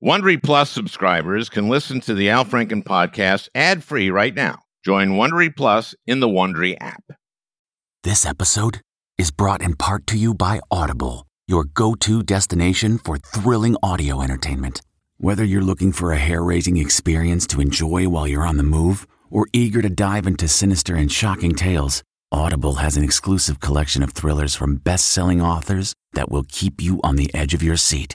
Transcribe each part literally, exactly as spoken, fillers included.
Wondery Plus subscribers can listen to the Al Franken podcast ad-free right now. Join Wondery Plus in the Wondery app. This episode is brought in part to you by Audible, your go-to destination for thrilling audio entertainment. Whether you're looking for a hair-raising experience to enjoy while you're on the move or eager to dive into sinister and shocking tales, Audible has an exclusive collection of thrillers from best-selling authors that will keep you on the edge of your seat.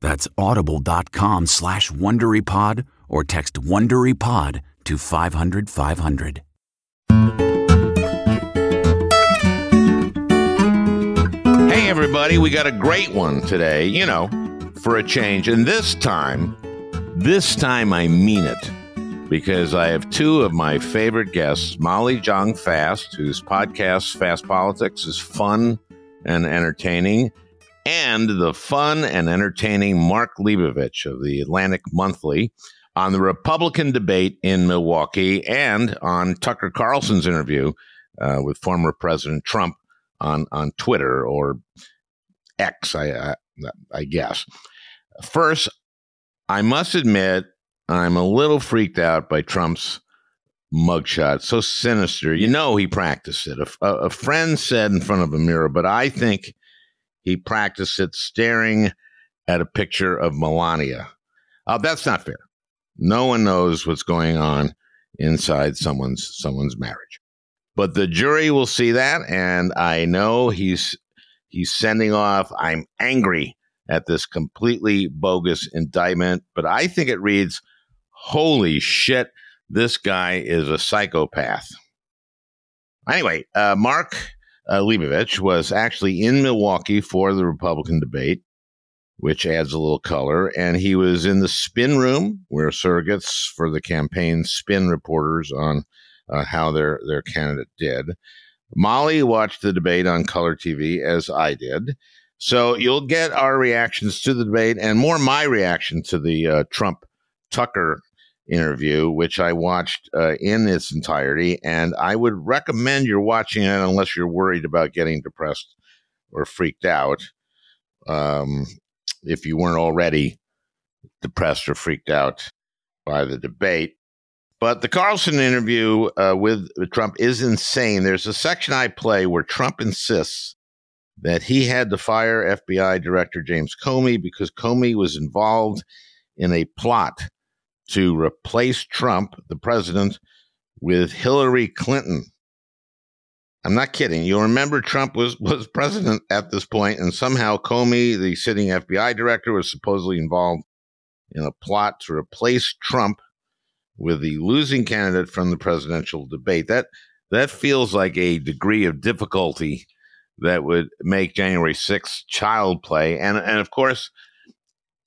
That's audible.com slash WonderyPod or text WonderyPod to five hundred five hundred. Hey, everybody, we got a great one today, you know, for a change. And this time, this time I mean it, because I have two of my favorite guests, Molly Jong-Fast, whose podcast, Fast Politics, is fun and entertaining, and the fun and entertaining Mark Leibovich of the Atlantic Monthly, on the Republican debate in Milwaukee and on Tucker Carlson's interview uh, with former President Trump on, on Twitter or X, I, I, I guess. First, I must admit, I'm a little freaked out by Trump's mugshot. So sinister. You know, he practiced it. A, a friend said in front of a mirror, but I think he practiced it staring at a picture of Melania. Uh, that's not fair. No one knows what's going on inside someone's someone's marriage. But the jury will see that, and I know he's he's sending off, I'm angry at this completely bogus indictment, but I think it reads, holy shit, this guy is a psychopath. Anyway, uh, Mark uh, Leibovich was actually in Milwaukee for the Republican debate, which adds a little color, and he was in the spin room where surrogates for the campaign spin reporters on uh, how their, their candidate did. Molly watched the debate on color T V, as I did, so you'll get our reactions to the debate and more my reaction to the uh, Trump-Tucker interview, which I watched uh, in its entirety, and I would recommend you're watching it unless you're worried about getting depressed or freaked out. Um... If you weren't already depressed or freaked out by the debate. But the Carlson interview uh, with Trump is insane. There's a section I play where Trump insists that he had to fire F B I Director James Comey because Comey was involved in a plot to replace Trump, the president, with Hillary Clinton. I'm not kidding. You'll remember Trump was, was president at this point, and somehow Comey, the sitting F B I director, was supposedly involved in a plot to replace Trump with the losing candidate from the presidential debate. That that feels like a degree of difficulty that would make January sixth child play. And, and of course,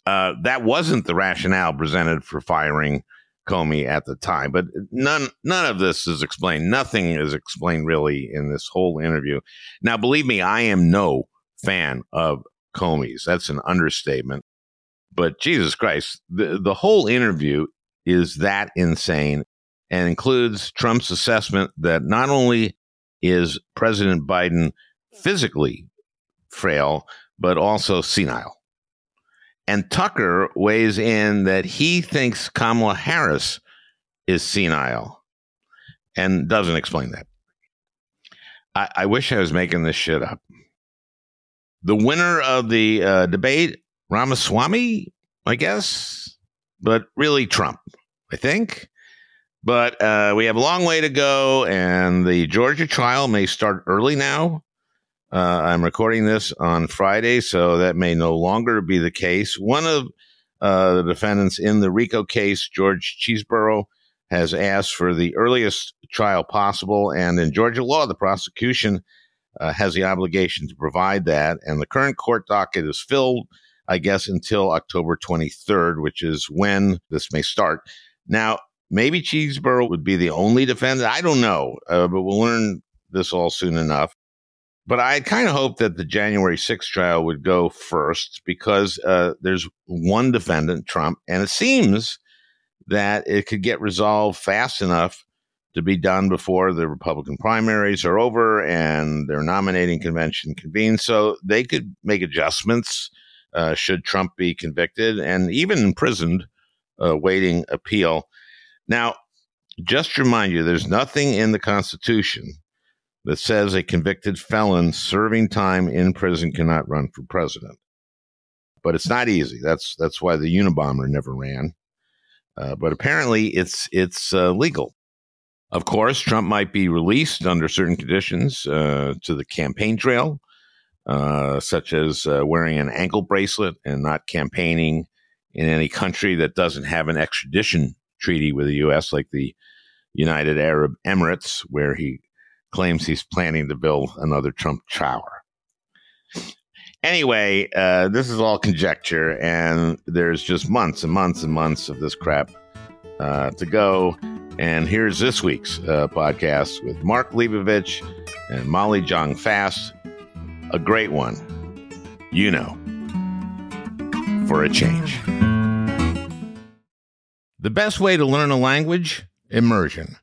uh, that wasn't the rationale presented for firing Comey at the time, but none none of this is explained. Nothing is explained really in this whole interview. Now, believe me, I am no fan of Comey's. That's an understatement. But Jesus Christ, the, the whole interview is that insane and includes Trump's assessment that not only is President Biden physically frail, but also senile. And Tucker weighs in that he thinks Kamala Harris is senile and doesn't explain that. I, I wish I was making this shit up. The winner of the uh, debate, Ramaswamy, I guess, but really Trump, I think. But uh, we have a long way to go, and the Georgia trial may start early now. Uh, I'm recording this on Friday, so that may no longer be the case. One of uh, the defendants in the RICO case, George Chesebro, has asked for the earliest trial possible. And in Georgia law, the prosecution uh, has the obligation to provide that. And the current court docket is filled I guess, until October twenty-third, which is when this may start. Now, maybe Chesebro would be the only defendant. I don't know, uh, but we'll learn this all soon enough. But I kind of hope that the January sixth trial would go first because uh, there's one defendant, Trump, and it seems that it could get resolved fast enough to be done before the Republican primaries are over and their nominating convention convenes. So they could make adjustments uh, should Trump be convicted and even imprisoned uh, waiting appeal. Now, just to remind you, there's nothing in the Constitution that says a convicted felon serving time in prison cannot run for president. But it's not easy. That's that's why the Unabomber never ran. Uh, but apparently it's it's uh, legal. Of course, Trump might be released under certain conditions uh, to the campaign trail, uh, such as uh, wearing an ankle bracelet and not campaigning in any country that doesn't have an extradition treaty with the U S, like the United Arab Emirates, where he claims he's planning to build another Trump Tower. Anyway, uh, this is all conjecture, and there's just months and months and months of this crap uh, to go. And here's this week's uh, podcast with Mark Leibovich and Molly Jong-Fast. A great one, you know, for a change. The best way to learn a language? Immersion.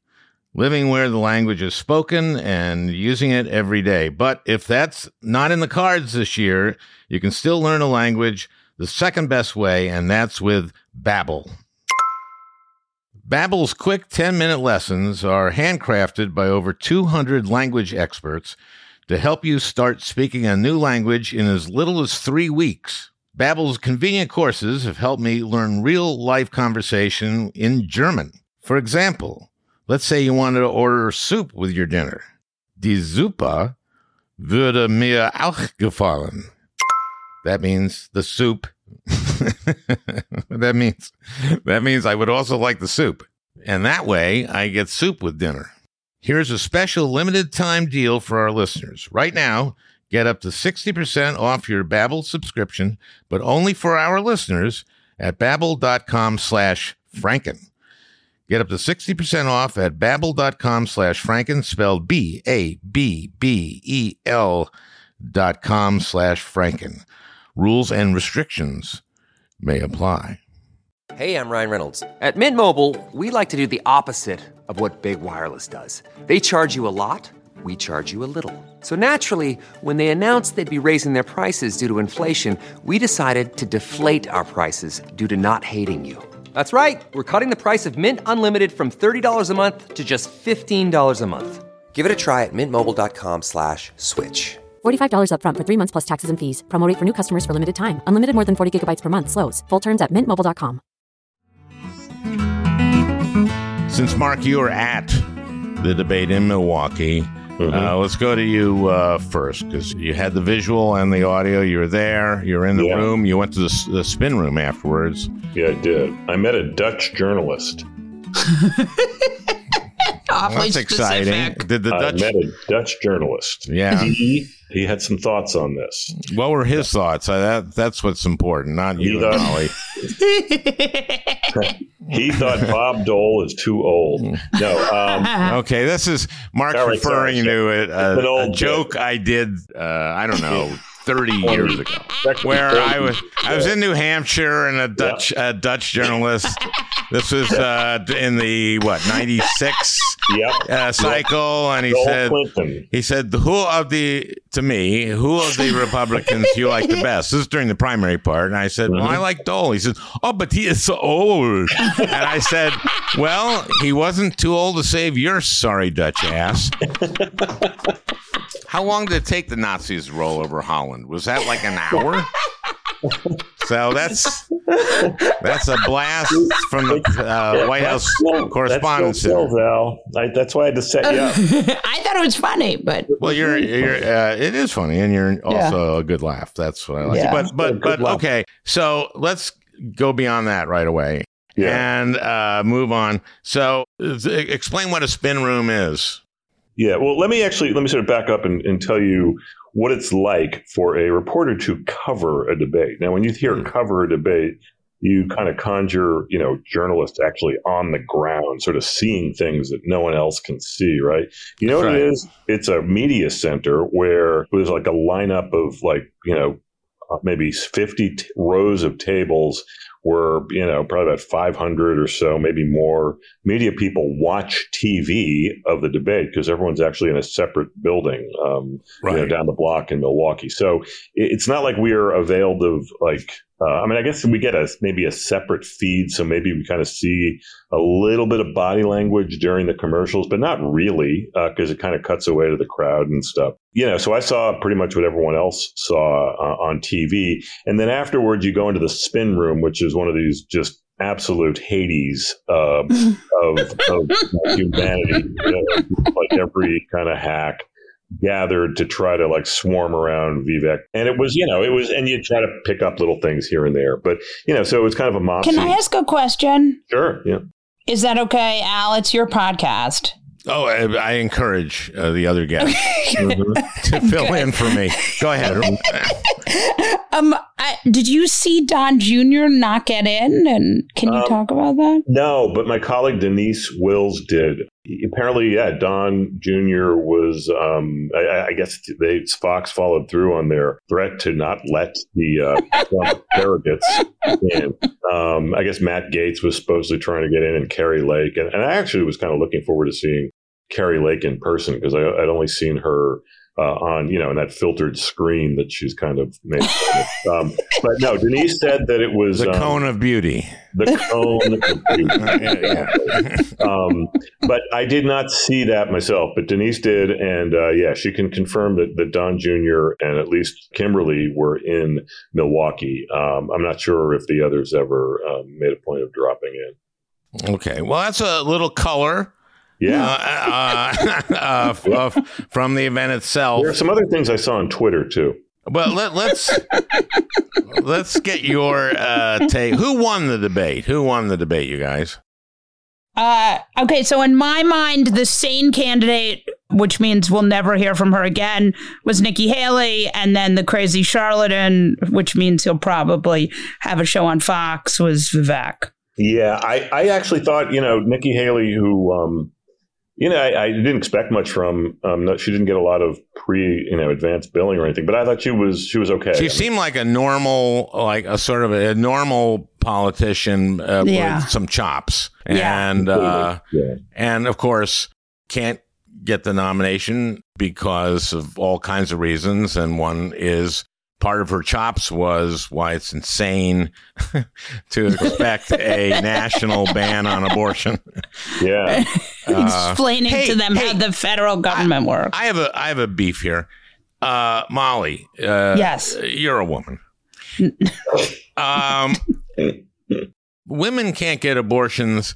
Living where the language is spoken and using it every day. But if that's not in the cards this year, you can still learn a language the second best way, and that's with Babbel. Babbel's quick ten-minute lessons are handcrafted by over two hundred language experts to help you start speaking a new language in as little as three weeks. Babbel's convenient courses have helped me learn real-life conversation in German. For example, let's say you wanted to order soup with your dinner. Die Suppe würde mir auch gefallen. That means the soup. that means that means I would also like the soup. And that way, I get soup with dinner. Here's a special limited-time deal for our listeners. Right now, get up to sixty percent off your Babbel subscription, but only for our listeners at babbel.com slash franken. Get up to sixty percent off at babbel.com slash franken, spelled B A B B E L dot com slash franken. Rules and restrictions may apply. Hey, I'm Ryan Reynolds. At Mint Mobile, we like to do the opposite of what Big Wireless does. They charge you a lot, we charge you a little. So naturally, when they announced they'd be raising their prices due to inflation, we decided to deflate our prices due to not hating you. That's right. We're cutting the price of Mint Unlimited from thirty dollars a month to just fifteen dollars a month. Give it a try at mintmobile.com slash switch. forty-five dollars up front for three months plus taxes and fees. Promo rate for new customers for limited time. Unlimited more than forty gigabytes per month slows. Full terms at mint mobile dot com. Since, Mark, you are at the debate in Milwaukee, mm-hmm. uh, let's go to you uh, first, because you had the visual and the audio. You were there. You were in the yeah. room. You went to the, the spin room afterwards. Yeah, I did. I met a Dutch journalist. Well, that's exciting. Did the Dutch... I met a Dutch journalist. Yeah. He, he had some thoughts on this. What were his yeah. thoughts? I, that, that's what's important, not he you, thought, Molly. He thought Bob Dole is too old. No. Um, okay, this is Mark sorry, referring sorry, to it, a, a joke I did, uh, I don't know, thirty years ago, where I was I was in New Hampshire and a Dutch yeah. a Dutch journalist. This was uh, in the what ninety-six yep. uh, cycle, yep. and he Joel said Clinton. He said who of the to me who of the Republicans you like the best? This is during the primary part, and I said, mm-hmm. well, I like Dole. He said, oh, but he is so old, and I said, well, he wasn't too old to save your sorry Dutch ass. How long did it take the Nazis to roll over Holland? Was that like an hour? So that's that's a blast from the uh, yeah, White House still, Correspondence Center. That's, that's why I had to set you up. I thought it was funny, but well, you're you're uh, it is funny, and you're also yeah. a good laugh. That's what I like. Yeah. But but but laugh. Okay, so let's go beyond that right away yeah. and uh, move on. So th- explain what a spin room is. Yeah, well, let me actually let me sort of back up and, and tell you what it's like for a reporter to cover a debate. Now, when you hear mm-hmm. cover a debate, you kind of conjure, you know, journalists actually on the ground, sort of seeing things that no one else can see, right? You know right. what it is? It's a media center where there's like a lineup of like, you know, maybe fifty t- rows of tables where, you know, probably about five hundred or so, maybe more media people watch T V of the debate because everyone's actually in a separate building, um, right. you know, down the block in Milwaukee. So it's not like we are availed of like, Uh, I mean, I guess we get a maybe a separate feed, so maybe we kind of see a little bit of body language during the commercials, but not really, because uh, it kind of cuts away to the crowd and stuff. You know, so I saw pretty much what everyone else saw uh, on T V. And then afterwards, you go into the spin room, which is one of these just absolute Hades uh, of, of humanity, you know, like every kind of hack gathered to try to like swarm around Vivek. And it was, you know, it was, and you try to pick up little things here and there. But, you know, so it was kind of a mob. Can I ask a question? Sure. Yeah. Is that okay, Al? It's your podcast. Oh, I, I encourage uh, the other guests to fill Good. in for me. Go ahead. um, I, did you see Don Junior not get in? And can you um, talk about that? No, but my colleague Denise Wills did. Apparently, yeah, Don Junior was, um, I, I guess they, Fox followed through on their threat to not let the uh, Trump surrogates in. Um, I guess Matt Gaetz was supposedly trying to get in and Carrie Lake. And, and I actually was kind of looking forward to seeing Carrie Lake in person because I'd only seen her uh, on, you know, in that filtered screen that she's kind of made. um, but no, Denise said that it was the um, cone of beauty. The cone. um, but I did not see that myself, but Denise did. And uh, yeah, she can confirm that, that Don Junior and at least Kimberly were in Milwaukee. Um, I'm not sure if the others ever um, made a point of dropping in. Okay. Well, that's a little color. Yeah, uh, uh, uh, f- uh, f- from the event itself. There are some other things I saw on Twitter, too. But let, let's let's get your uh, take. Who won the debate? Who won the debate, you guys? Uh, OK, so in my mind, the sane candidate, which means we'll never hear from her again, was Nikki Haley. And then the crazy charlatan, which means he'll probably have a show on Fox, was Vivek. Yeah, I, I actually thought, you know, Nikki Haley, who um, you know, I, I didn't expect much from. Um, no, she didn't get a lot of pre, you know, advanced billing or anything. But I thought she was she was okay. She I seemed mean, like a normal, like a sort of a normal politician uh, yeah. with some chops, yeah. and uh, yeah. and of course can't get the nomination because of all kinds of reasons, and one is. Part of her chops was why it's insane to expect a national ban on abortion. Yeah, uh, explaining hey, to them hey, how the federal government I, works. I have a I have a beef here, uh, Molly. Uh, yes, you're a woman. um, women can't get abortions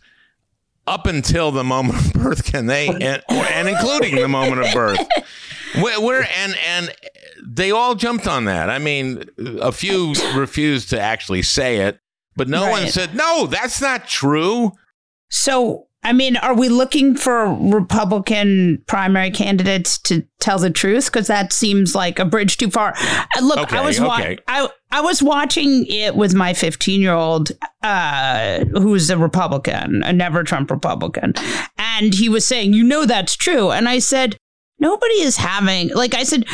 up until the moment of birth, can they? And, and including the moment of birth. We're and and they all jumped on that. I mean, a few refused to actually say it, but no right. one said, no, that's not true. So, I mean, are we looking for Republican primary candidates to tell the truth? Because that seems like a bridge too far. Look, okay, I was wa- okay. I, I was watching it with my fifteen-year-old, uh, who's a Republican, a never Trump Republican. And he was saying, you know, that's true. And I said, nobody is having, like I said,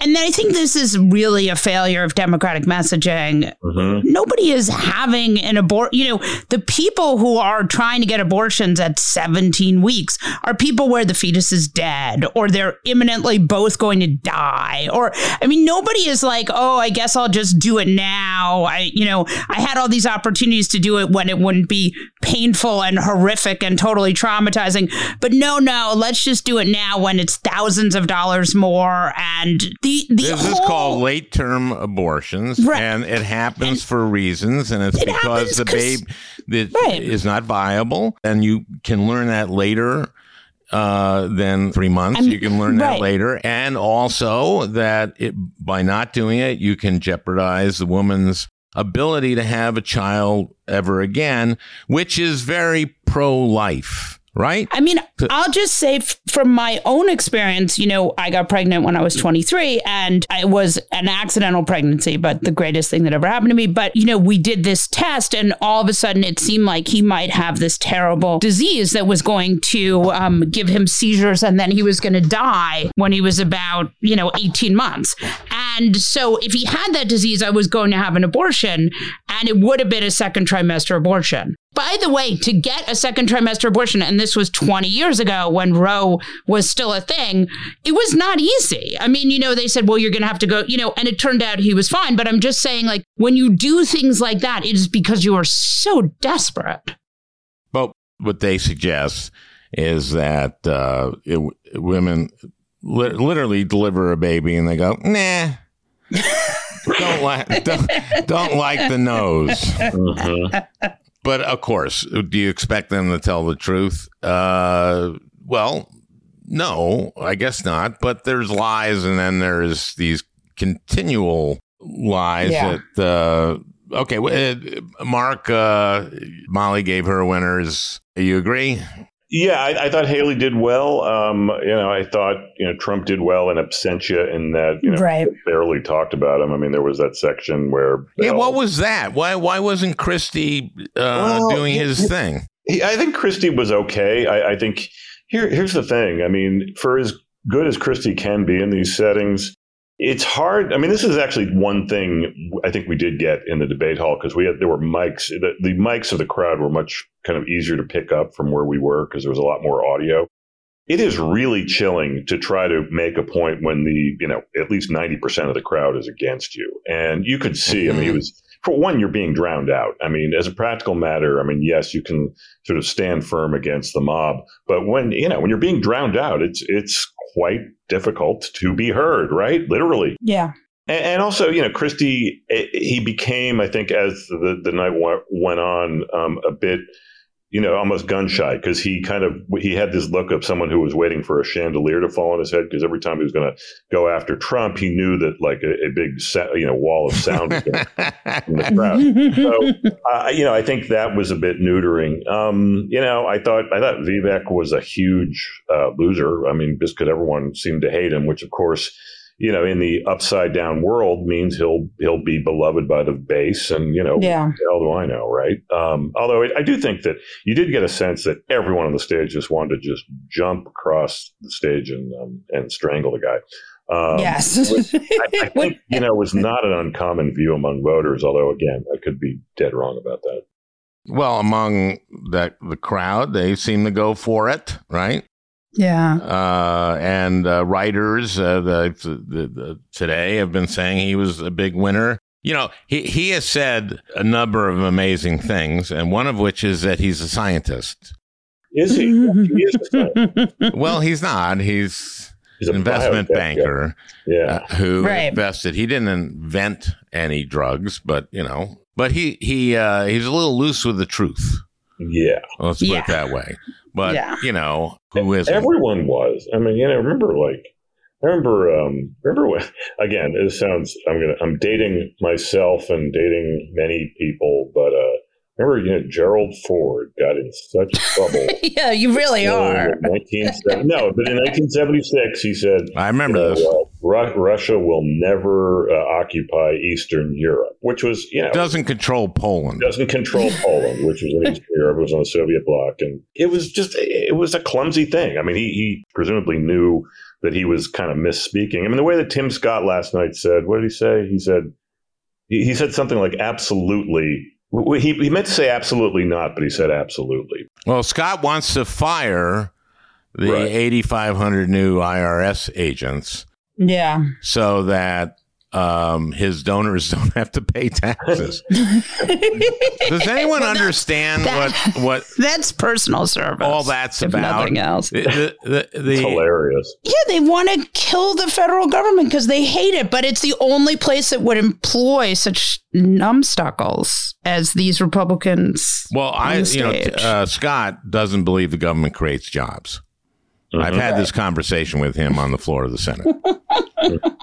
and I think this is really a failure of Democratic messaging. Mm-hmm. Nobody is having an abortion. You know, the people who are trying to get abortions at seventeen weeks are people where the fetus is dead or they're imminently both going to die. Or, I mean, nobody is like, oh, I guess I'll just do it now. I, you know, I had all these opportunities to do it when it wouldn't be painful and horrific and totally traumatizing. But no, no, let's just do it now when it's thousands of dollars more and The, the this whole, is called late-term abortions, right. and it happens and for reasons, and it's it because the babe that right. is not viable, and you can learn that later uh, than three months. I mean, you can learn right. that later, and also that it, by not doing it, you can jeopardize the woman's ability to have a child ever again, which is very pro-life. right? I mean, I'll just say f- from my own experience, you know, I got pregnant when I was twenty-three and it was an accidental pregnancy, but the greatest thing that ever happened to me. But, you know, we did this test and all of a sudden it seemed like he might have this terrible disease that was going to um, give him seizures and then he was going to die when he was about, you know, eighteen months. And so if he had that disease, I was going to have an abortion and it would have been a second trimester abortion. By the way, to get a second trimester abortion, and this was twenty years ago when Roe was still a thing, it was not easy. I mean, you know, they said, well, you're going to have to go, you know, and it turned out he was fine. But I'm just saying, like, when you do things like that, it is because you are so desperate. But what they suggest is that uh, it, women li- literally deliver a baby and they go, nah. don't, li- don't, don't like the nose. Mm-hmm. But, of course, do you expect them to tell the truth? Uh, well, no, I guess not. But there's lies and then there's these continual lies yeah. that, uh, okay, uh, Mark, uh, Molly gave her winners. You agree? Yeah, I, I thought Haley did well. Um, you know, I thought, you know, Trump did well in absentia in that, you know, right. barely talked about him. I mean, there was that section where. Bell, yeah, what was that? Why Why wasn't Christie uh, well, doing his he, thing? He, I think Christie was okay. I, I think here. here's the thing. I mean, for as good as Christie can be in these settings, it's hard. I mean, this is actually one thing I think we did get in the debate hall because we had there were mics. The, the mics of the crowd were much kind of easier to pick up from where we were because there was a lot more audio. It is really chilling to try to make a point when the, you know, at least ninety percent of the crowd is against you. And you could see, I mean, it was, for one, you're being drowned out. I mean, as a practical matter, I mean, yes, you can sort of stand firm against the mob. But when, you know, when you're being drowned out, it's it's quite difficult to be heard, right? Literally. Yeah. And also, you know, Christie, he became, I think, as the, the night went on, um, a bit, you know, almost gun shy because he kind of he had this look of someone who was waiting for a chandelier to fall on his head because every time he was going to go after Trump, he knew that like a, a big, you know, wall of sound was going to in the crowd. So, uh, you know, I think that was a bit neutering. Um, you know, I thought I thought Vivek was a huge uh, loser. I mean, just because everyone seemed to hate him, which, of course, you know, in the upside down world means he'll he'll be beloved by the base. And, you know, yeah. what the hell do I know? Right. Um, although I, I do think that you did get a sense that everyone on the stage just wanted to just jump across the stage and um, and strangle the guy. Um, yes. Which I, I think, you know, was not an uncommon view among voters, although, again, I could be dead wrong about that. Well, among that the crowd, they seem to go for it. Right. Yeah. Uh, and uh, writers uh, the, the, the today have been saying he was a big winner. You know, he, he has said a number of amazing things, and one of which is that he's a scientist. Is he? He is a scientist. Well, he's not. He's, he's an investment banker yeah. uh, who right. invested. He didn't invent any drugs, but, you know, but he, he uh, he's a little loose with the truth. Yeah. Let's put yeah. it that way. But, yeah. you know, who isn't? Everyone was. I mean, you know, remember, like, I remember, um, remember when, again, it sounds, I'm going to, I'm dating myself and dating many people, but, uh, remember, you know, Gerald Ford got in such trouble. yeah, you really so are. nineteen, no, but in nineteen seventy-six, he said, I remember you know, this. Uh, Ru- Russia will never uh, occupy Eastern Europe, which was, you know. Doesn't control Poland. Doesn't control Poland, which was in Eastern Europe. It was on the Soviet bloc. And it was just, it was a clumsy thing. I mean, he, he presumably knew that he was kind of misspeaking. I mean, the way that Tim Scott last night said, what did he say? He said, he, he said something like, absolutely. He, he meant to say absolutely not, but he said absolutely. Well, Scott wants to fire the right. eighty-five hundred new I R S agents. Yeah. So that um, his donors don't have to pay taxes. Does anyone well, understand that, what, what that's personal service? All that's about. Nothing else. The, the, the, the, it's hilarious. Yeah, they want to kill the federal government because they hate it, but it's the only place that would employ such numbstuckles as these Republicans. Well, I, you know, uh, Scott doesn't believe the government creates jobs. Mm-hmm. I've had this conversation with him on the floor of the Senate.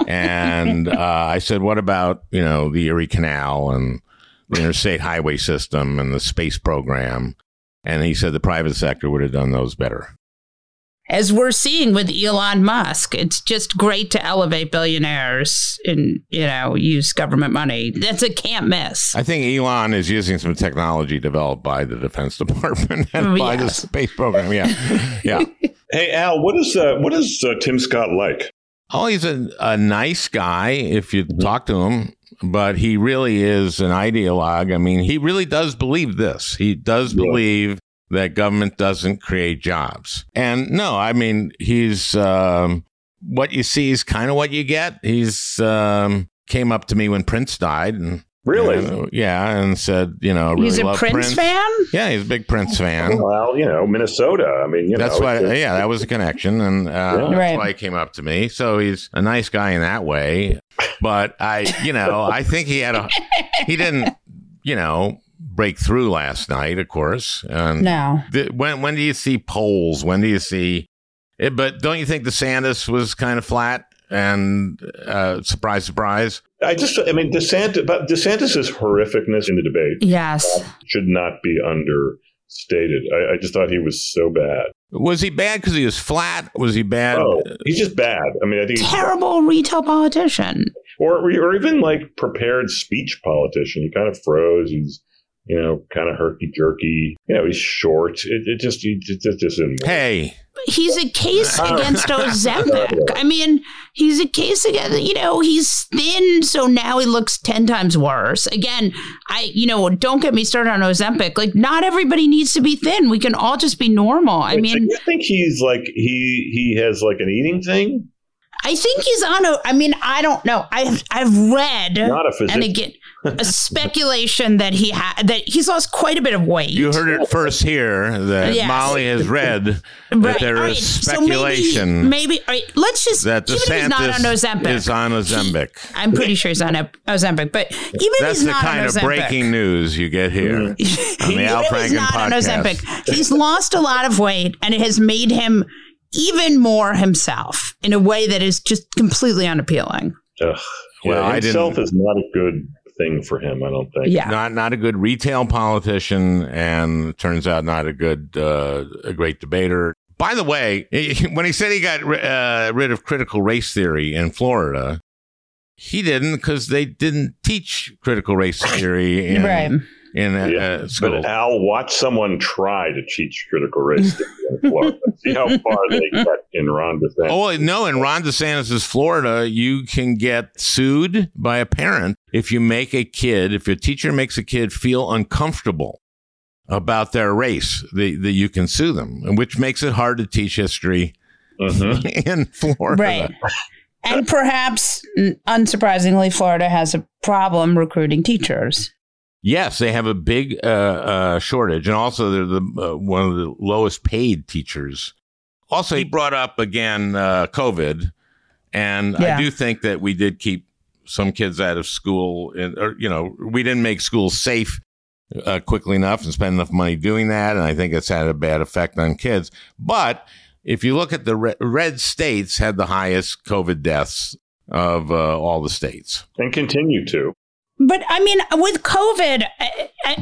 And uh, I said, what about, you know, the Erie Canal and the interstate highway system and the space program? And he said the private sector would have done those better. As we're seeing with Elon Musk, it's just great to elevate billionaires and, you know, use government money. That's a can't miss. I think Elon is using some technology developed by the Defense Department and oh, by yes. the space program. Yeah. Yeah. Hey, Al, what is uh, what is uh, Tim Scott like? Oh, he's a, a nice guy if you talk to him, but he really is an ideologue. I mean, he really does believe this. He does yeah. believe that government doesn't create jobs. And no, I mean, he's um, what you see is kind of what you get. He's um, came up to me when Prince died. And, really? And, yeah. And said, you know, really he's a Prince, Prince fan. Yeah. He's a big Prince fan. Well, you know, Minnesota. I mean, you that's know, why. Just, yeah, that was a connection. And uh, yeah. that's right. why he came up to me. So he's a nice guy in that way. But I, you know, I think he had a he didn't, you know, break through last night, of course. And no. Th- when when do you see polls? When do you see it? But don't you think DeSantis was kind of flat and uh, surprise, surprise? I just, I mean, DeSantis, but DeSantis's horrificness in the debate yes. should not be understated. I, I just thought he was so bad. Was he bad because he was flat? Was he bad? Oh, he's just bad. I mean, I think terrible retail politician, or or even like prepared speech politician. He kind of froze. He's You know, kind of herky-jerky. You know, he's short. It, it just, it, it just isn't. Hey. He's a case against Ozempic. I mean, he's a case against, you know, he's thin, so now he looks ten times worse. Again, I, you know, don't get me started on Ozempic. Like, not everybody needs to be thin. We can all just be normal. I Wait, mean. Do so you think he's like, he, he has like an eating thing? I think he's on a, I mean, I don't know. I've, I've read. Not a physician. And again, a speculation that he had that he's lost quite a bit of weight. You heard it first here that yes. Molly has read that right. there right. is speculation. So maybe, maybe right, let's just that DeSantis not on Ozempic, is on Ozempic. I'm pretty sure he's on Ozempic, but even that's if he's not on Ozempic, that's the kind of breaking news you get here mm-hmm. on the Al Franken podcast. He's lost a lot of weight, and it has made him even more himself in a way that is just completely unappealing. Ugh. Well, yeah, himself I is not a good thing for him, I don't think. Yeah. Not not a good retail politician, and turns out not a good, uh, a great debater. By the way, when he said he got uh, rid of critical race theory in Florida, he didn't, because they didn't teach critical race theory in right. in uh, yeah. school. But Al, watch someone try to teach critical race theory in Florida. See how far they get in Ron DeSantis. Oh no, in Ron DeSantis' Florida, you can get sued by a parent if you make a kid, if your teacher makes a kid feel uncomfortable about their race, that the, you can sue them, which makes it hard to teach history uh-huh. in Florida. Right. And perhaps, unsurprisingly, Florida has a problem recruiting teachers. Yes, they have a big uh, uh, shortage. And also, they're the, uh, one of the lowest paid teachers. Also, he brought up, again, uh, COVID. And yeah. I do think that we did keep some kids out of school. And, or, you know, we didn't make schools safe uh, quickly enough and spend enough money doing that. And I think it's had a bad effect on kids. But if you look at the re- red states, had the highest COVID deaths of uh, all the states. And continue to. But I mean, with COVID,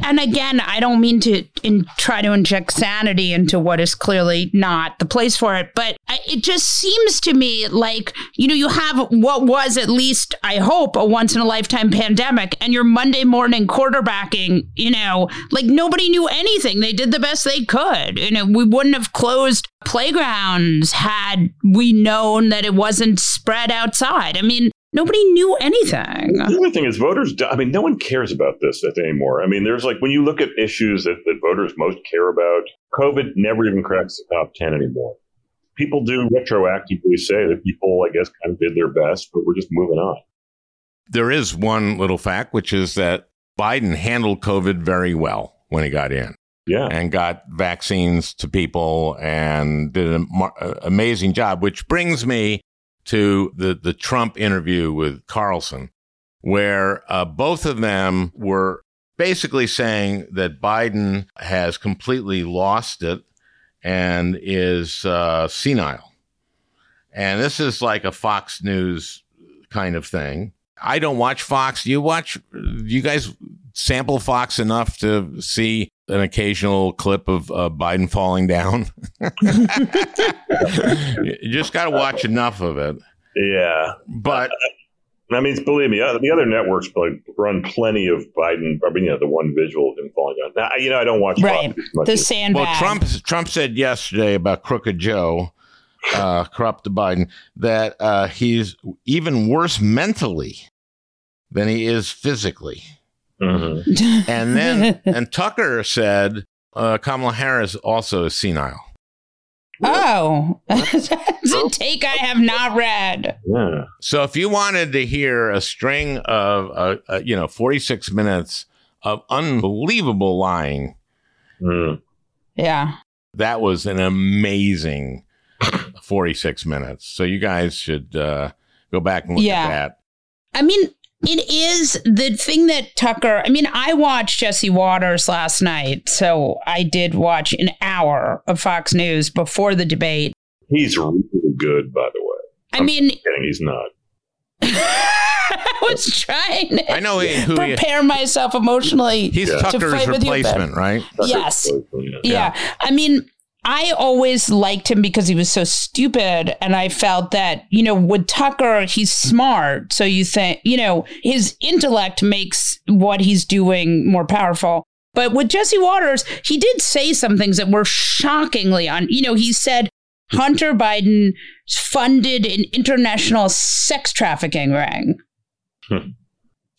and again, I don't mean to in, try to inject sanity into what is clearly not the place for it, but it just seems to me like, you know, you have what was at least, I hope, a once in a lifetime pandemic, and you're Monday morning quarterbacking, you know, like nobody knew anything. They did the best they could. You know, we wouldn't have closed playgrounds had we known that it wasn't spread outside. I mean, nobody knew anything. The other thing is voters, I mean, no one cares about this anymore. I mean, there's like, when you look at issues that, that voters most care about, COVID never even cracks the top ten anymore. People do retroactively say that people, I guess, kind of did their best, but we're just moving on. There is one little fact, which is that Biden handled COVID very well when he got in. Yeah. And got vaccines to people and did an amazing job, which brings me to the, the Trump interview with Carlson, where uh, both of them were basically saying that Biden has completely lost it and is uh, senile. And this is like a Fox News kind of thing. I don't watch Fox. You watch, you guys sample Fox enough to see an occasional clip of uh, Biden falling down. You just got to watch enough of it. Yeah. But I mean, believe me, the other networks run plenty of Biden. I mean, you know, the one visual of him falling down. Now, you know, I don't watch right. much the sandbag. Well, Trump, Trump said yesterday about Crooked Joe, uh, corrupt the Biden, that uh, he's even worse mentally than he is physically. Mm-hmm. And then and Tucker said uh, Kamala Harris also is senile. Oh, that's a take I have not read. Yeah. So if you wanted to hear a string of, uh, uh, you know, forty-six minutes of unbelievable lying. Mm. Yeah, that was an amazing forty-six minutes. So you guys should uh, go back and look yeah. at that. I mean, it is the thing that Tucker, I mean, I watched Jesse Waters last night, so I did watch an hour of Fox News before the debate. He's really good, by the way. I I'm mean, he's not. I was trying to I know who prepare he, myself emotionally. He's yeah. Tucker's replacement, right? Tucker's yes. Replacement, yeah. yeah. I mean, I always liked him because he was so stupid. And I felt that, you know, with Tucker, he's smart. So you think, you know, his intellect makes what he's doing more powerful. But with Jesse Waters, he did say some things that were shockingly un. You know, he said Hunter Biden funded an international sex trafficking ring. Hmm.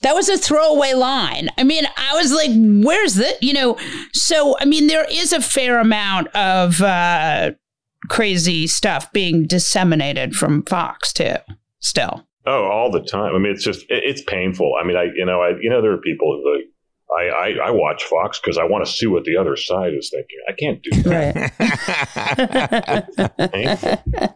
That was a throwaway line. I mean, I was like, where's the, you know, so, I mean, there is a fair amount of uh, crazy stuff being disseminated from Fox, too, still. Oh, all the time. I mean, it's just, it, it's painful. I mean, I, you know, I, you know, there are people who like, I, I, I watch Fox because I want to see what the other side is thinking. I can't do that. Right. Painful.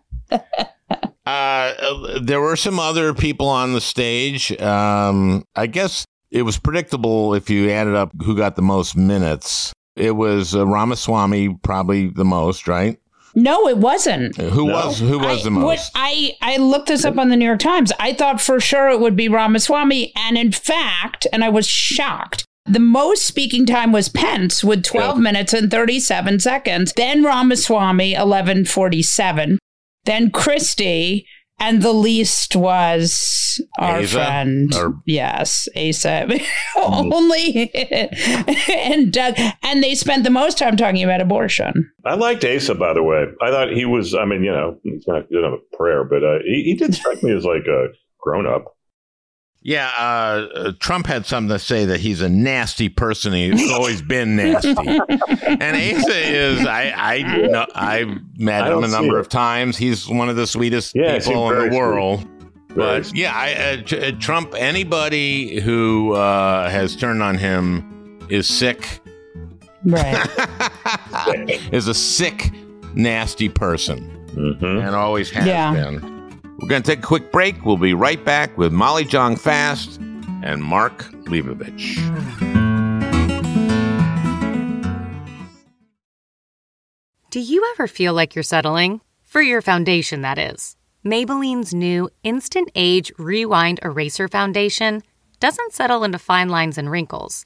Uh, there were some other people on the stage. Um, I guess it was predictable if you added up who got the most minutes. It was uh, Ramaswamy, probably the most, right? No, it wasn't. Who no. was who was I, the most? What, I, I looked this up on the New York Times. I thought for sure it would be Ramaswamy. And in fact, and I was shocked, the most speaking time was Pence with twelve yeah. minutes and thirty-seven seconds. Then Ramaswamy, eleven forty-seven. Then Christie, and the least was our Asa, friend. Or- yes, Asa. Only and Doug. And they spent the most time talking about abortion. I liked Asa, by the way. I thought he was, I mean, you know, he's not he didn't have a prayer, but uh, he, he did strike me as like a grown up. Yeah, uh, Trump had something to say that he's a nasty person. He's always been nasty. And Asa is, I I know, I've met I him a number of times. He's one of the sweetest yeah, people in the world. Sweet. But sweet. yeah, I, uh, Trump, anybody who uh, has turned on him is sick. Right. Is a sick, nasty person. Mm-hmm. And always has yeah. been. We're going to take a quick break. We'll be right back with Molly Jong-Fast and Mark Leibovich. Do you ever feel like you're settling? For your foundation, that is. Maybelline's new Instant Age Rewind Eraser Foundation doesn't settle into fine lines and wrinkles.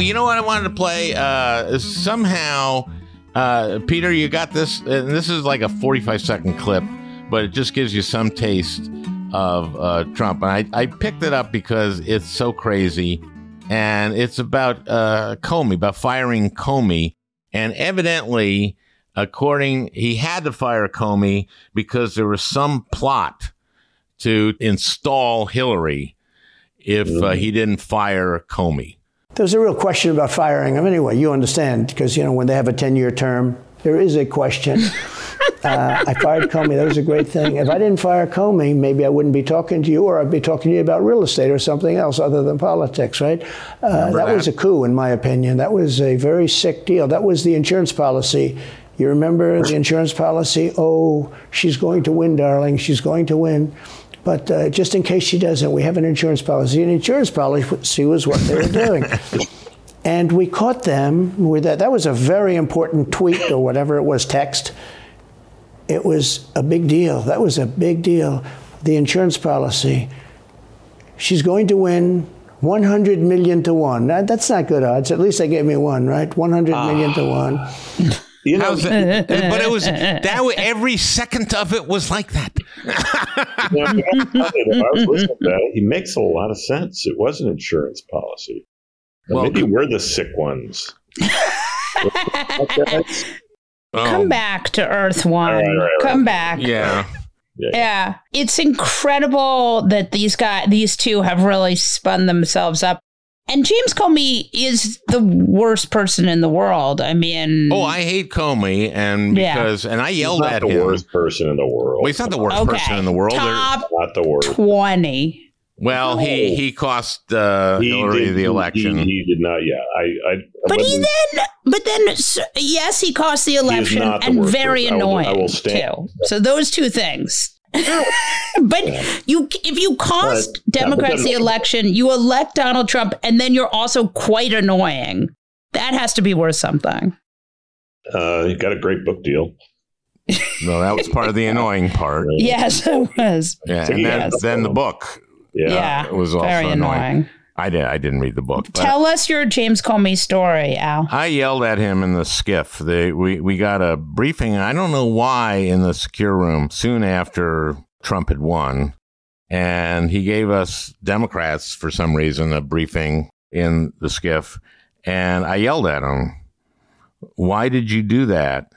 You know what I wanted to play? Uh, somehow Uh, Peter, you got this. And this is like a forty-five second clip, but it just gives you some taste of uh, Trump. And I, I picked it up because it's so crazy. And it's about uh, Comey, about firing Comey. And evidently, according, he had to fire Comey because there was some plot to install Hillary if uh, he didn't fire Comey. There's a real question about firing him anyway. You understand, because, you know, when they have a ten-year term, there is a question. uh, I fired Comey. That was a great thing. If I didn't fire Comey, maybe I wouldn't be talking to you, or I'd be talking to you about real estate or something else other than politics, right? Uh, that, that was a coup, in my opinion. That was a very sick deal. That was the insurance policy. You remember the insurance policy? Oh, she's going to win, darling. She's going to win. But uh, just in case she doesn't, we have an insurance policy. An insurance policy was what they were doing. And we caught them with that. That was a very important tweet or whatever it was, text. It was a big deal. That was a big deal. The insurance policy. She's going to win one hundred million to one. Now, that's not good odds. At least they gave me one, right? one hundred million to one. You know, that? But it was that was, every second of it was like that. You know, I was listening to that. He makes a lot of sense. It was an insurance policy. Well, maybe we're the sick ones. Come back to Earth One. Right, right, right, come right. back. Yeah. Yeah, yeah. yeah. It's incredible that these guys, these two have really spun themselves up. And James Comey is the worst person in the world. I mean, oh, I hate Comey, and because yeah. and I yelled at him. He's not the worst person in the world. Well, he's not the worst okay. person in the world. Top not the worst. twenty. Well, no. he he cost uh, he Hillary did, the election. He, he did not. Yeah, I. I, I but he then, but then, so, yes, he cost the election, and very person. annoying I will, I will stand too. So those two things. But you, if you cost but, Democrats the election, you elect Donald Trump, and then you're also quite annoying. That has to be worth something. Uh, you got a great book deal. No, that was part of the annoying part. Yes, it was. Yeah, so and then, yes. then the book. Yeah, yeah, it was also very annoying. annoying. I did. I didn't read the book. Tell us your James Comey story, Al. I yelled at him in the skiff. They, we, we got a briefing. I don't know why in the secure room soon after Trump had won. And he gave us Democrats, for some reason, a briefing in the skiff. And I yelled at him. Why did you do that?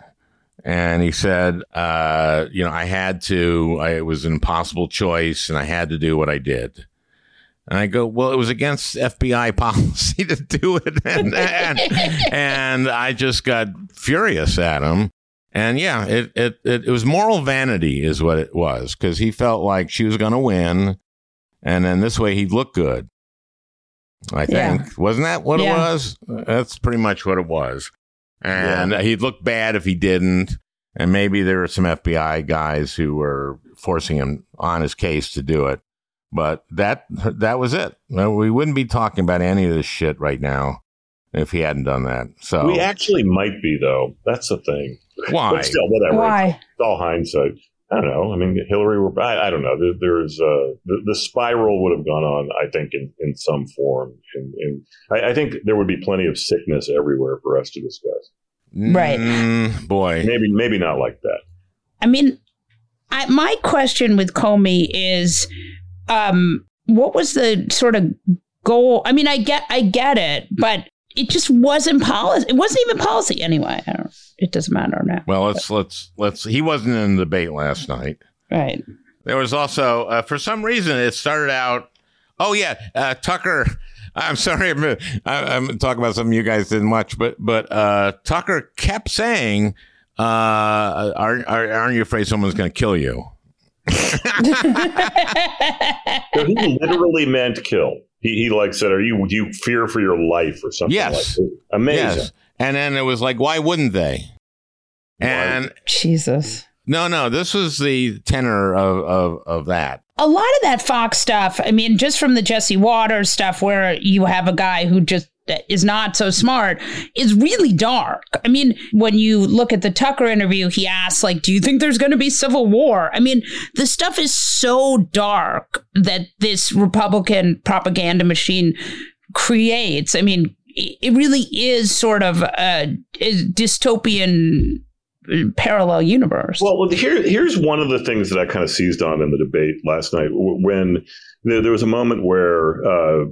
And he said, uh, you know, I had to. I, it was an impossible choice, and I had to do what I did. And I go, well, it was against F B I policy to do it. And and, and I just got furious at him. And, yeah, it, it, it, it was moral vanity is what it was, because he felt like she was going to win. And then this way he'd look good, I think. Yeah. Wasn't that what yeah. it was? That's pretty much what it was. And yeah. he'd look bad if he didn't. And maybe there were some F B I guys who were forcing him on his case to do it. But that that was it. We wouldn't be talking about any of this shit right now if he hadn't done that. So we actually might be, though. That's the thing. Why? But still, whatever. Why? It's, it's all hindsight. I don't know. I mean, Hillary. Were, I, I don't know. There, there is uh, the, the spiral would have gone on. I think in, in some form, and, and I, I think there would be plenty of sickness everywhere for us to discuss. Right. Mm, boy. Maybe maybe not like that. I mean, I, my question with Comey is. Um, what was the sort of goal? I mean, I get, I get it, but it just wasn't policy. It wasn't even policy anyway. I don't, it doesn't matter now. Well, let's but. let's let's. He wasn't in the debate last night, right? There was also, uh, for some reason, it started out. Oh yeah, uh, Tucker. I'm sorry, I'm, I'm talking about something you guys didn't watch, but but uh, Tucker kept saying, uh, "Aren't aren't you afraid someone's going to kill you?" So he literally meant kill. He, he like said, "Are you do you fear for your life or something?" Yes, like that. Amazing. Yes. And then it was like, "Why wouldn't they?" And what? Jesus, no, no, this was the tenor of, of of that. A lot of that Fox stuff. I mean, just from the Jesse Waters stuff, where you have a guy who just is not so smart, is really dark. I mean, when you look at the Tucker interview, he asks, like, do you think there's going to be civil war? I mean, the stuff is so dark that this Republican propaganda machine creates. I mean, it really is sort of a dystopian parallel universe. Well, well here, here's one of the things that I kind of seized on in the debate last night, when there, there was a moment where uh,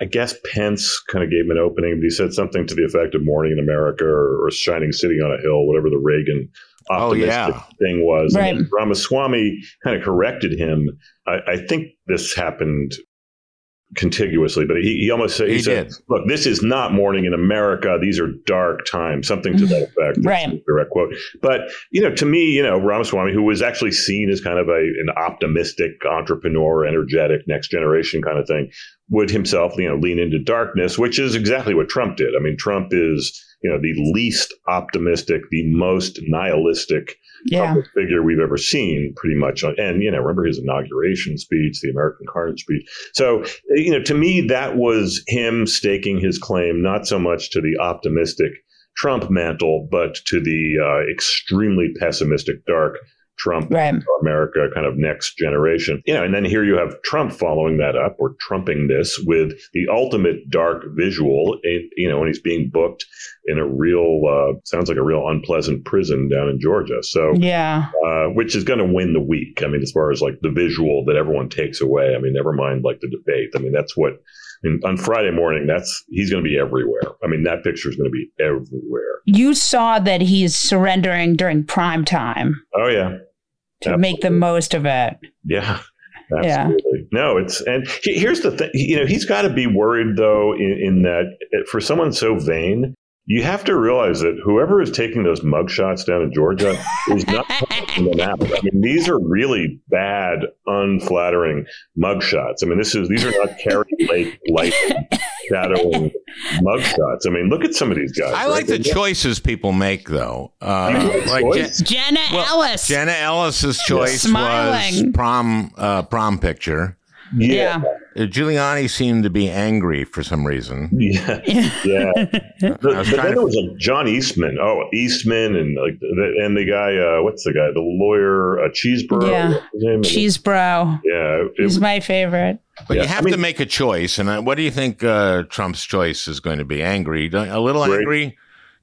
I guess Pence kind of gave him an opening. He said something to the effect of morning in America or, or shining city on a hill, whatever the Reagan optimistic oh, yeah. thing was. Right. And Ramaswamy kind of corrected him. I, I think this happened contiguously, but he, he almost said, he, he said, look, this is not morning in America. These are dark times, something to that effect. Right. A direct quote. But, you know, to me, you know, Ramaswamy, who was actually seen as kind of a an optimistic entrepreneur, energetic, next generation kind of thing, would himself, you know, lean into darkness, which is exactly what Trump did. I mean, Trump is, you know, the least optimistic, the most nihilistic yeah. public figure we've ever seen, pretty much. And, you know, remember his inauguration speech, the American Carnage speech. So, you know, to me, that was him staking his claim, not so much to the optimistic Trump mantle, but to the uh, extremely pessimistic, dark Trump, right. America, kind of next generation. You know, and then here you have Trump following that up or trumping this with the ultimate dark visual, you know, when he's being booked in a real, uh, sounds like a real unpleasant prison down in Georgia. So, yeah, uh, which is going to win the week. I mean, as far as like the visual that everyone takes away, I mean, never mind like the debate. I mean, that's what and on Friday morning, that's he's going to be everywhere. I mean, that picture is going to be everywhere. You saw that he's surrendering during prime time. Oh, yeah. To absolutely. Make the most of it. Yeah, absolutely. Yeah. No, it's and he, here's the thing. You know, he's got to be worried, though, in, in that for someone so vain, you have to realize that whoever is taking those mugshots down in Georgia is not taking them out. I mean, these are really bad, unflattering mugshots. I mean, this is these are not Carrie Lake light shadowing mugshots. I mean, look at some of these guys. I right? like the yeah. choices people make, though. Uh, like Gen- Jenna well, Ellis. Jenna Ellis's choice Smiling. was prom uh, prom picture. Yeah. yeah. Giuliani seemed to be angry for some reason. Yeah. Yeah. the, but then there was like John Eastman. Oh, Eastman and like the, and the guy, uh, what's the guy? The lawyer, uh, Chesebro. Yeah. Chesebro. Yeah. It, He's my favorite. But yeah. you have I mean, to make a choice. And I, what do you think uh, Trump's choice is going to be? Angry? A little great. angry?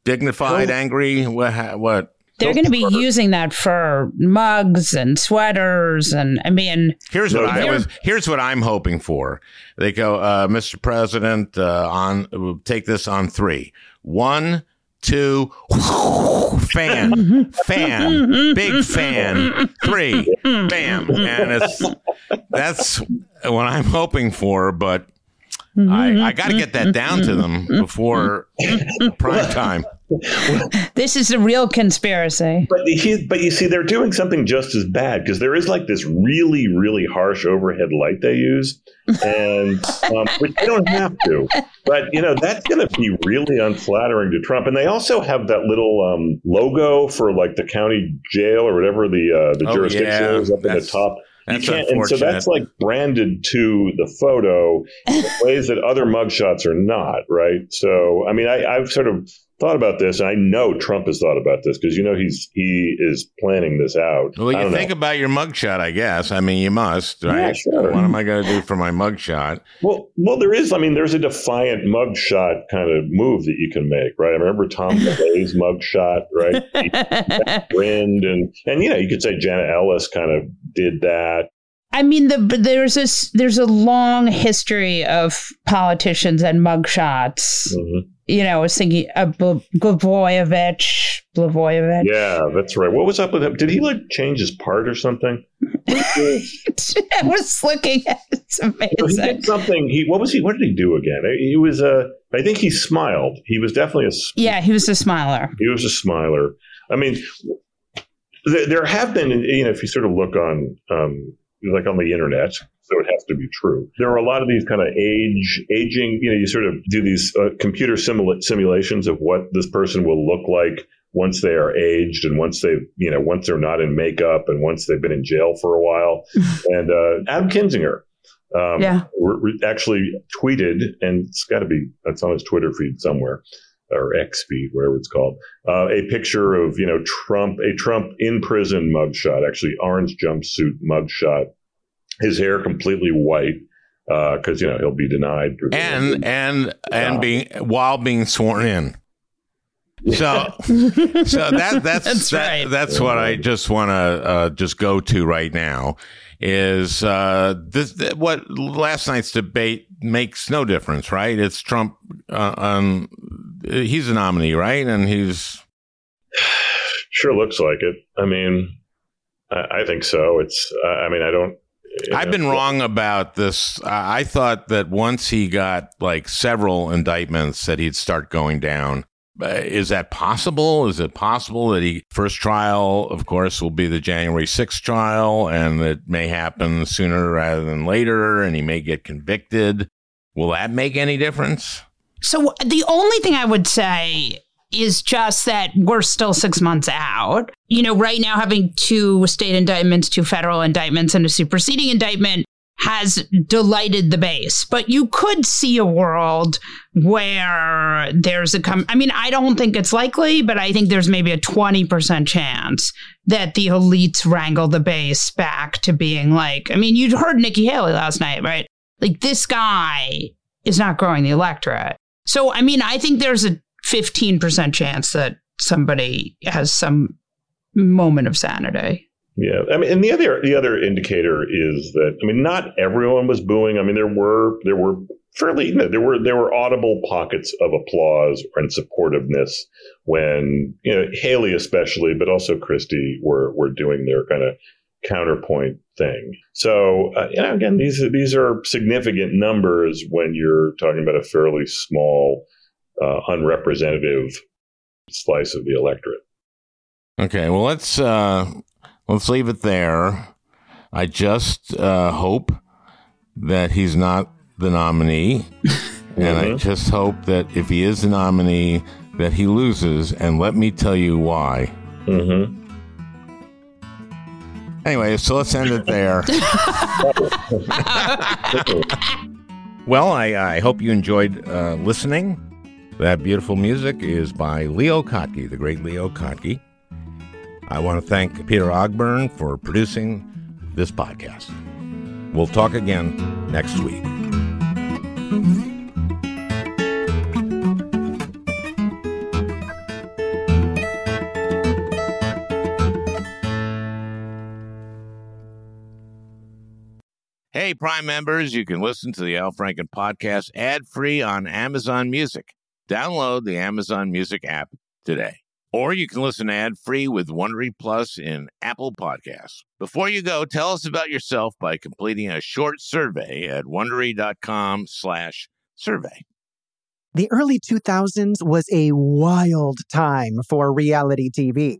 Dignified? Oh. Angry? What? What? They're going to be using that for mugs and sweaters. And I mean, here's what I was, here's what I'm hoping for. They go, uh, Mister President, uh, on we'll take this on three. One, two, whoo, fan, fan, big fan, three, bam. And it's that's what I'm hoping for. But I, I got to get that down to them before prime time. Well, this is a real conspiracy. But, he, but you see, they're doing something just as bad because there is like this really, really harsh overhead light they use, and um, which they don't have to. But, you know, that's going to be really unflattering to Trump. And they also have that little um, logo for like the county jail or whatever the, uh, the oh, jurisdiction yeah, is up at the top. You can't, and so that's like branded to the photo in ways that other mugshots are not, right? So, I mean, I, I've sort of thought about this, and I know Trump has thought about this because, you know, he's he is planning this out. Well, you think know. about your mugshot, I guess. I mean, you must, right? Yeah, sure. What am I going to do for my mugshot? Well, well, there is. I mean, there's a defiant mugshot kind of move that you can make, right? I remember Tom DeLay's mugshot, right? He grinned and, and, you know, you could say Janet Ellis kind of did that. I mean, the, there's this, there's a long history of politicians and mugshots. Mm-hmm. You know, I was thinking of uh, Blagojevich, Blagojevich. Yeah, that's right. What was up with him? Did he like change his part or something? I was looking at it. It's amazing. So he did something. He what was he? What did he do again? He was a. Uh, I think he smiled. He was definitely a. Yeah, he was a smiler. He was a smiler. I mean, th- there have been. You know, if you sort of look on, um, like on the internet. So it has to be true. There are a lot of these kind of age, aging, you know, you sort of do these uh, computer simula- simulations of what this person will look like once they are aged and once they, you know, once they're not in makeup and once they've been in jail for a while. And uh, Adam Kinzinger um, yeah. re- re- actually tweeted, and it's got to be, it's on his Twitter feed somewhere. Or X feed, whatever it's called, uh, a picture of, you know, Trump, a Trump in prison mugshot, actually orange jumpsuit mugshot. His hair completely white, because, uh, you know, he'll be denied. And and and wow. being while being sworn in. So so that that's that's, that, right. that's what I just want to uh, just go to right now is uh, this, th- what last night's debate makes no difference. Right. It's Trump. Uh, um, he's a nominee. Right. And he's. Sure looks like it. I mean, I, I think so. It's uh, I mean, I don't. I've know, been wrong about this. I thought that once he got like several indictments that he'd start going down. Is that possible? Is it possible that he first trial, of course, will be the January sixth trial, and it may happen sooner rather than later, and he may get convicted? Will that make any difference? So the only thing I would say is just that we're still six months out. You know, right now having two state indictments, two federal indictments, and a superseding indictment has delighted the base. But you could see a world where there's a... Com- I mean, I don't think it's likely, but I think there's maybe a twenty percent chance that the elites wrangle the base back to being like... I mean, you heard Nikki Haley last night, right? Like, this guy is not growing the electorate. So, I mean, I think there's a fifteen percent chance that somebody has some moment of sanity. Yeah, I mean, and the other the other indicator is that, I mean, not everyone was booing. I mean, there were there were fairly there were there were audible pockets of applause and supportiveness when, you know, Haley especially, but also Christie were were doing their kind of counterpoint thing. So uh, you know, again, these these are significant numbers when you're talking about a fairly small, uh, unrepresentative slice of the electorate. Okay, well, let's. Uh... Let's leave it there. I just uh, hope that he's not the nominee. And mm-hmm. I just hope that if he is the nominee, that he loses. And let me tell you why. Mm-hmm. Anyway, so let's end it there. Well, I, I hope you enjoyed uh, listening. That beautiful music is by Leo Kottke, the great Leo Kottke. I want to thank Peter Ogburn for producing this podcast. We'll talk again next week. Hey, Prime members, you can listen to the Al Franken podcast ad-free on Amazon Music. Download the Amazon Music app today. Or you can listen ad-free with Wondery Plus in Apple Podcasts. Before you go, tell us about yourself by completing a short survey at Wondery.com slash survey. The early two thousands was a wild time for reality T V.